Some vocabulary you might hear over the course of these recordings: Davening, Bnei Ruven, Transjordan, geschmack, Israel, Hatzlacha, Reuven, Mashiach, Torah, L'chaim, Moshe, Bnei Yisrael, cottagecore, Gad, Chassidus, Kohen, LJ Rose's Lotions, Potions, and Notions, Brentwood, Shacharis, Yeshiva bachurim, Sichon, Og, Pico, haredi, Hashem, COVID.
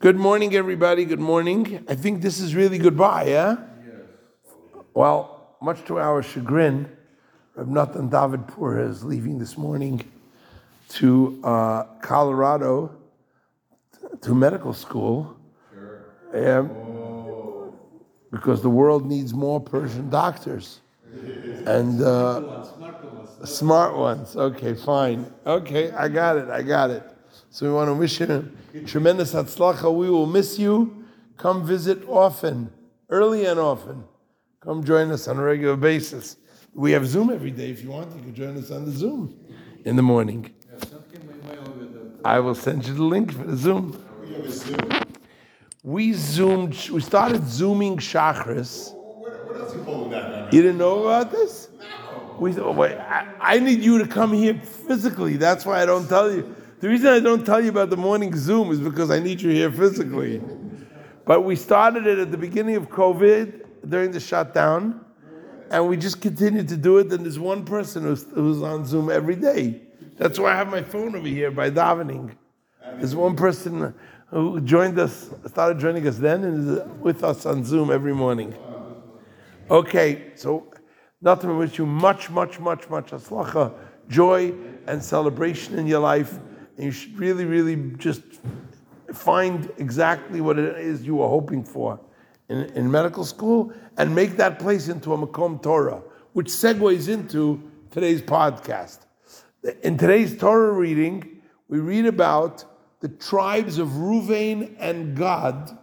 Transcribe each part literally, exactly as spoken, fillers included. Good morning, everybody. Good morning. I think this is really goodbye, yeah? Yes. Well, much to our chagrin, Rav Natan David Pour is leaving this morning to uh, Colorado to medical school. Sure. Um, oh. Because the world needs more Persian doctors. and uh, smart, ones. smart ones. Okay, fine. Okay, I got it. I got it. So we want to wish you tremendous Hatzlacha. We will miss you. Come visit often, early and often. Come join us on a regular basis. We have Zoom every day. If you want, you can join us on the Zoom in the morning. I will send you the link for the Zoom. We Zoomed, we started Zooming Shacharis. What else are you calling that? You didn't know about this? We, oh, wait, I, I need you to come here physically. That's why I don't tell you. The reason I don't tell you about the morning Zoom is because I need you here physically. But we started it at the beginning of COVID, during the shutdown, and we just continued to do it. And there's one person who's, who's on Zoom every day. That's why I have my phone over here by Davening. There's one person who joined us, started joining us then, and is with us on Zoom every morning. Okay, so nothing but wish you much, much, much, much Hatzlacha, joy, and celebration in your life. And you should really, really just find exactly what it is you are hoping for in, in medical school and make that place into a Makom Torah, which segues into today's podcast. In today's Torah reading, we read about the tribes of Reuven and Gad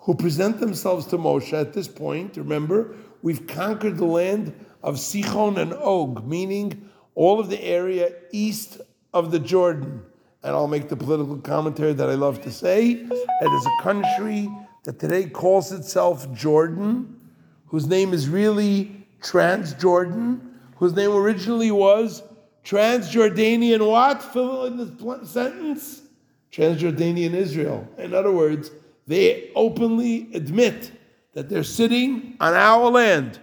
who present themselves to Moshe at this point. Remember, we've conquered the land of Sichon and Og, meaning all of the area east of the Jordan, and I'll make the political commentary that I love to say, that is a country that today calls itself Jordan, whose name is really Transjordan, whose name originally was Transjordanian what? Fill in this sentence. Transjordanian Israel. In other words, they openly admit that they're sitting on our land.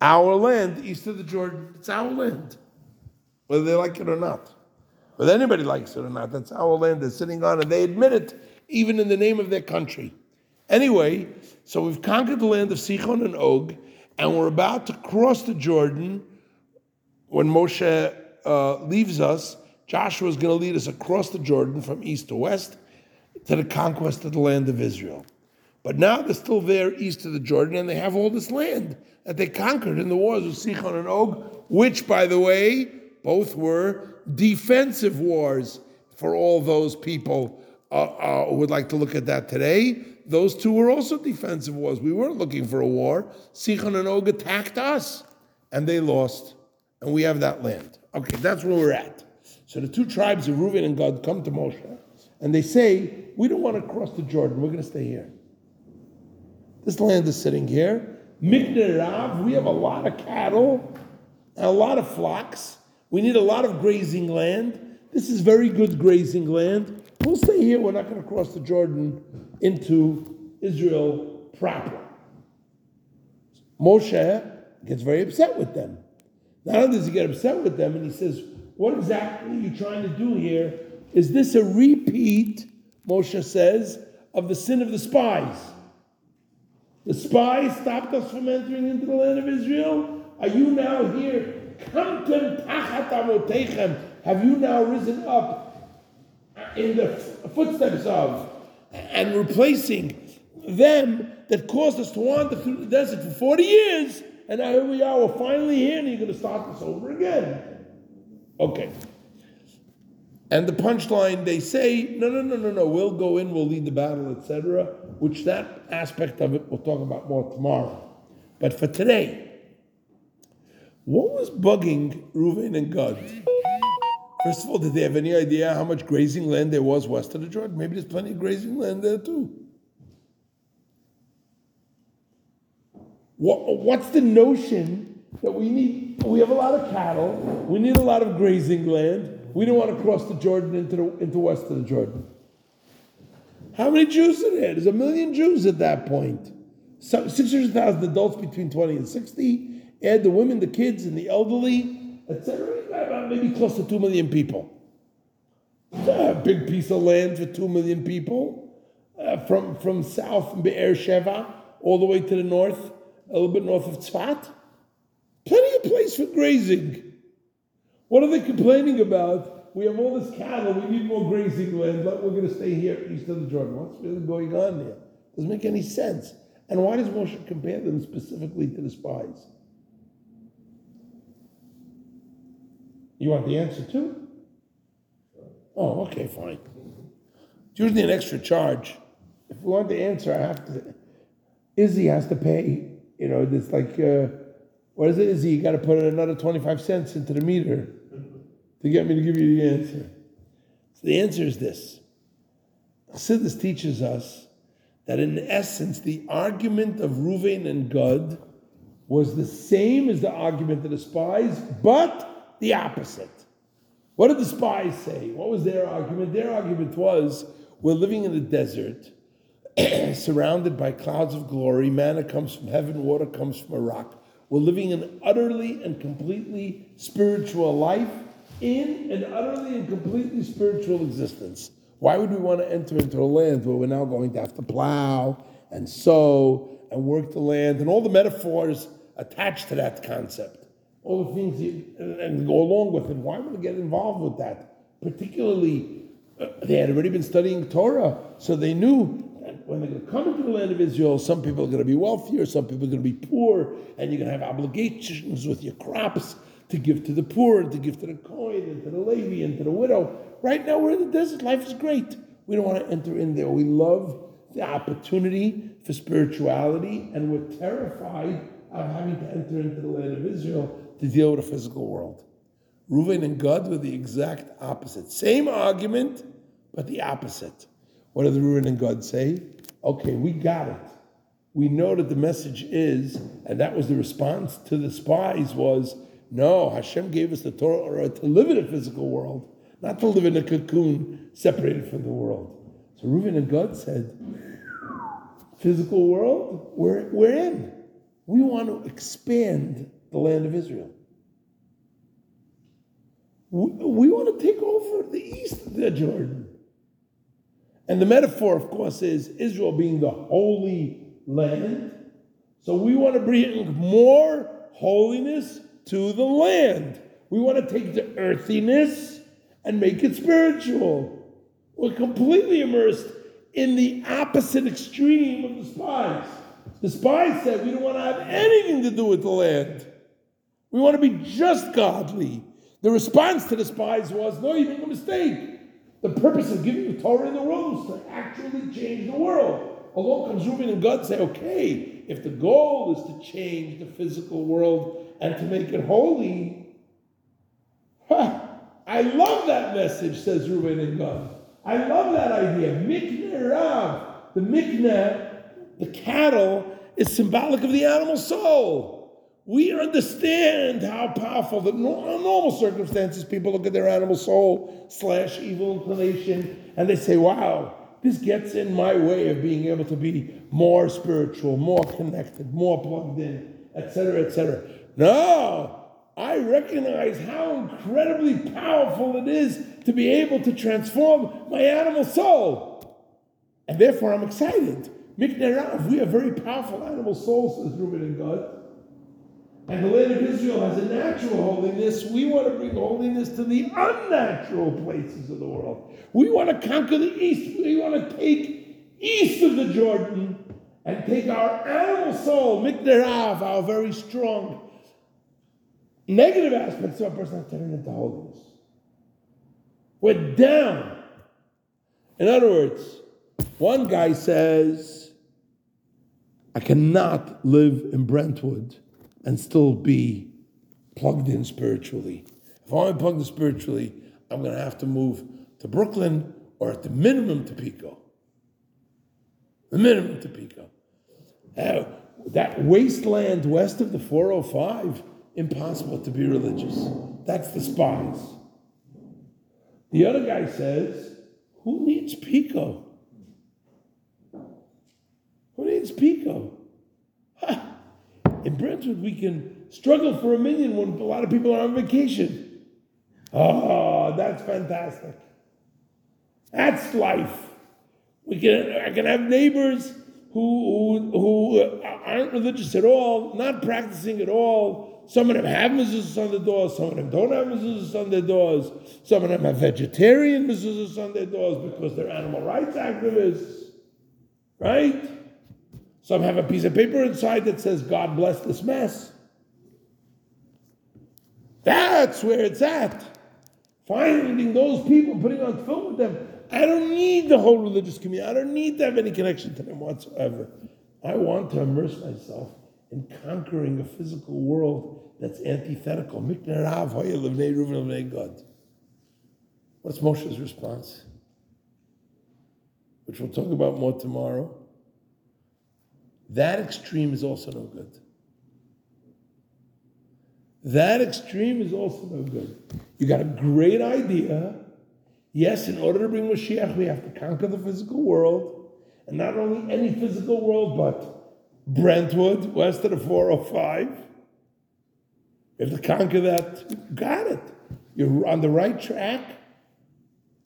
Our land, east of the Jordan. It's our land. Whether they like it or not. Whether anybody likes it or not. That's our land they're sitting on. And they admit it even in the name of their country. Anyway, so we've conquered the land of Sichon and Og. And we're about to cross the Jordan. When Moshe uh, leaves us, Joshua is going to lead us across the Jordan from east to west to the conquest of the land of Israel. But now they're still there east of the Jordan. And they have all this land that they conquered in the wars of Sichon and Og. Which, by the way, both were defensive wars for all those people uh, uh, who would like to look at that today. Those two were also defensive wars. We weren't looking for a war. Sichon and Og attacked us, and they lost. And we have that land. Okay, that's where we're at. So the two tribes of Reuven and Gad come to Moshe, and they say, we don't want to cross the Jordan. We're going to stay here. This land is sitting here. Mikneh rav, we have a lot of cattle and a lot of flocks. We need a lot of grazing land. This is very good grazing land. We'll stay here. We're not going to cross the Jordan into Israel proper. Moshe gets very upset with them. Not only does he get upset with them, and he says, what exactly are you trying to do here? Is this a repeat, Moshe says, of the sin of the spies? The spies stopped us from entering into the land of Israel? Are you now here? Have you now risen up in the footsteps of and replacing them that caused us to wander through the desert for forty years? And now here we are, we're finally here, and you're going to start this over again. Okay. And the punchline, they say, no, no, no, no, no, we'll go in, we'll lead the battle, et cetera, which that aspect of it we'll talk about more tomorrow. But for today, what was bugging Reuven and Gad? First of all, did they have any idea how much grazing land there was west of the Jordan? Maybe there's plenty of grazing land there too. What, what's the notion that we need? We have a lot of cattle. We need a lot of grazing land. We don't want to cross the Jordan into the, into west of the Jordan. How many Jews are there? There's a million Jews at that point. So, six hundred thousand adults between twenty and sixty. Add the women, the kids, and the elderly, et cetera, maybe close to two million people. a big piece of land for two million people, uh, from from south Be'er Sheva all the way to the north, a little bit north of Tzfat. Plenty of place for grazing. What are they complaining about? We have all this cattle, we need more grazing land, but we're going to stay here east of the Jordan. What's really going on there? Doesn't make any sense. And why does Moshe compare them specifically to the spies? You want the answer too? Oh, okay, fine. It's usually an extra charge. If we want the answer, I have to. Izzy has to pay. You know, it's like, uh, what is it, Izzy? You got to put another twenty-five cents into the meter to get me to give you the answer. So the answer is this. Chassidus teaches us that in essence, the argument of Reuven and Gad was the same as the argument of the spies, but the opposite. What did the spies say? What was their argument? Their argument was, we're living in the desert, surrounded by clouds of glory. Manna comes from heaven, water comes from a rock. We're living an utterly and completely spiritual life in an utterly and completely spiritual existence. Why would we want to enter into a land where we're now going to have to plow and sow and work the land and all the metaphors attached to that concept? All the things you, and go along with it. Why would I get involved with that? Particularly, uh, they had already been studying Torah, so they knew that when they're going to come into the land of Israel, some people are going to be wealthier, some people are going to be poor, and you're going to have obligations with your crops to give to the poor, and to give to the Kohen, and to the Levi, and to the widow. Right now we're in the desert, life is great. We don't want to enter in there. We love the opportunity for spirituality, and we're terrified of having to enter into the land of Israel to deal with the physical world. Reuven and Gad were the exact opposite. Same argument, but the opposite. What did Reuven and Gad say? Okay, we got it. We know that the message is, and that was the response to the spies was, no, Hashem gave us the Torah to live in a physical world, not to live in a cocoon separated from the world. So Reuven and Gad said, physical world, we're, we're in. We want to expand the land of Israel. We, we want to take over the east of the Jordan. And the metaphor, of course, is Israel being the holy land. So we want to bring more holiness to the land. We want to take the earthiness and make it spiritual. We're completely immersed in the opposite extreme of the spies. The spies said, we don't want to have anything to do with the land. We want to be just godly. The response to the spies was, no, you make a mistake. The purpose of giving the Torah in the world is to actually change the world. Along comes Reuven and Gad say, okay, if the goal is to change the physical world and to make it holy, huh, I love that message, says Reuven and Gad. I love that idea. Mikneh rav, the Mikneh, the cattle is symbolic of the animal soul. We understand how powerful that in normal circumstances people look at their animal soul slash evil inclination and they say, wow, this gets in my way of being able to be more spiritual, more connected, more plugged in, et cetera, et cetera. No, I recognize how incredibly powerful it is to be able to transform my animal soul. And therefore I'm excited. Mikneh rav, we have very powerful animal souls, says Reuven and Gad. And the land of Israel has a natural holiness. We want to bring holiness to the unnatural places of the world. We want to conquer the east. We want to take east of the Jordan and take our animal soul, Mikneh rav, our very strong negative aspects of our person, and turn it into holiness. We're down. In other words, one guy says, I cannot live in Brentwood and still be plugged in spiritually. If I'm plugged in spiritually, I'm going to have to move to Brooklyn or at the minimum to Pico. The minimum to Pico. Uh, that wasteland west of the four oh five, impossible to be religious. That's the spies. The other guy says, who needs Pico? What is Pico? Ha. In Brentwood, we can struggle for a million when a lot of people are on vacation. Oh, that's fantastic. That's life. We can I can have neighbors who, who who aren't religious at all, not practicing at all. Some of them have mezuzahs on their doors. Some of them don't have mezuzahs on their doors. Some of them have vegetarian mezuzahs on their doors because they're animal rights activists, right? Some have a piece of paper inside that says, "God bless this mess." That's where it's at. Finding those people, putting on tefillin with them. I don't need the whole religious community. I don't need to have any connection to them whatsoever. I want to immerse myself in conquering a physical world that's antithetical. Mikneh rav, Bnei Ruven, Bnei Gad. What's Moshe's response? Which we'll talk about more tomorrow. That extreme is also no good. That extreme is also no good. You got a great idea. Yes, in order to bring Mashiach, we have to conquer the physical world. And not only any physical world, but Brentwood, west of the four oh five. You have to conquer that. You got it. You're on the right track.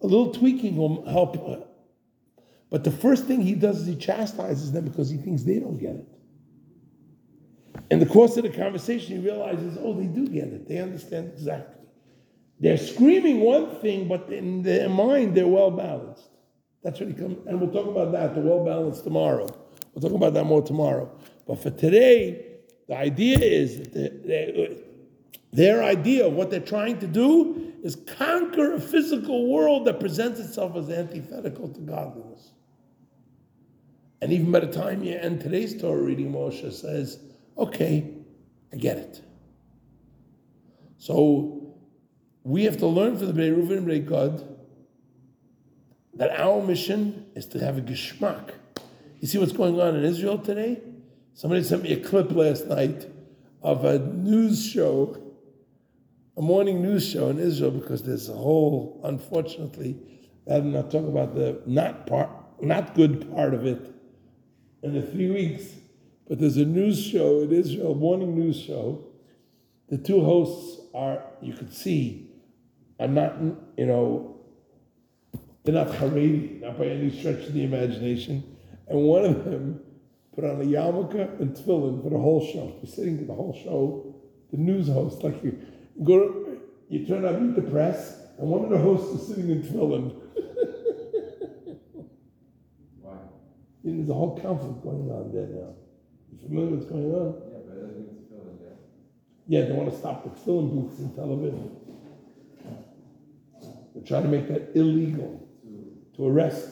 A little tweaking will help. But the first thing he does is he chastises them because he thinks they don't get it. In the course of the conversation, he realizes, oh, they do get it. They understand exactly. They're screaming one thing, but in their mind, they're well-balanced. That's what he comes, and we'll talk about that, the well-balanced tomorrow. We'll talk about that more tomorrow. But for today, the idea is, that they, they, their idea of what they're trying to do is conquer a physical world that presents itself as antithetical to godliness. And even by the time you end today's Torah reading, Moshe says, okay, I get it. So, we have to learn from the Bnei Ruven and Bnei Gad that our mission is to have a geschmack. You see what's going on in Israel today? Somebody sent me a clip last night of a news show, a morning news show in Israel, because there's a whole, unfortunately, rather not talk about the not part, not good part of it in the three weeks, but there's a news show in Israel, morning news show. The two hosts are, you could see, are not, you know, they're not haredi, not by any stretch of the imagination. And one of them put on a yarmulke and tefillin for the whole show. He's sitting for the whole show, the news host, like you go, to, you turn out Meet the Press, and one of the hosts is sitting in tefillin. Wow. And there's a whole conflict going on there now. You familiar with what's going on? Yeah, but I think it's tefillin, yeah. Yeah, they want to stop the tefillin booths in television. They're trying to make that illegal, to arrest.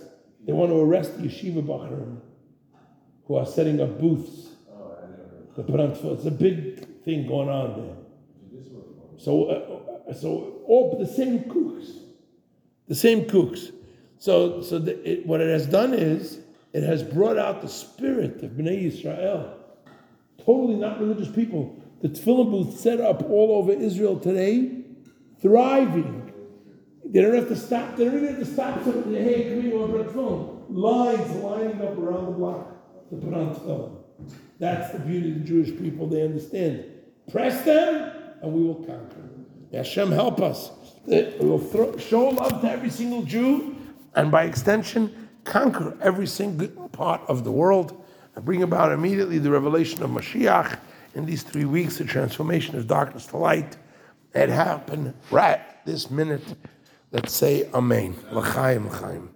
They want to arrest the Yeshiva bachurim who are setting up booths. Oh, I never heard. It's a big thing going on there. So, uh, so all the same kooks, the same kooks. So, so the, it, what it has done is it has brought out the spirit of Bnei Yisrael, totally not religious people. The tefillin booth set up all over Israel today, thriving. They don't have to stop. They don't even have to stop something. Hey, come here, over at tefillin. Lines lining up around the block to put on tefillin. That's the beauty of the Jewish people. They understand. Press them, and we will conquer. May Hashem help us. We'll throw, show love to every single Jew, and by extension, conquer every single part of the world, and bring about immediately the revelation of Mashiach. In these three weeks, the transformation of darkness to light had happened right this minute. Let's say Amen. L'chaim, L'chaim.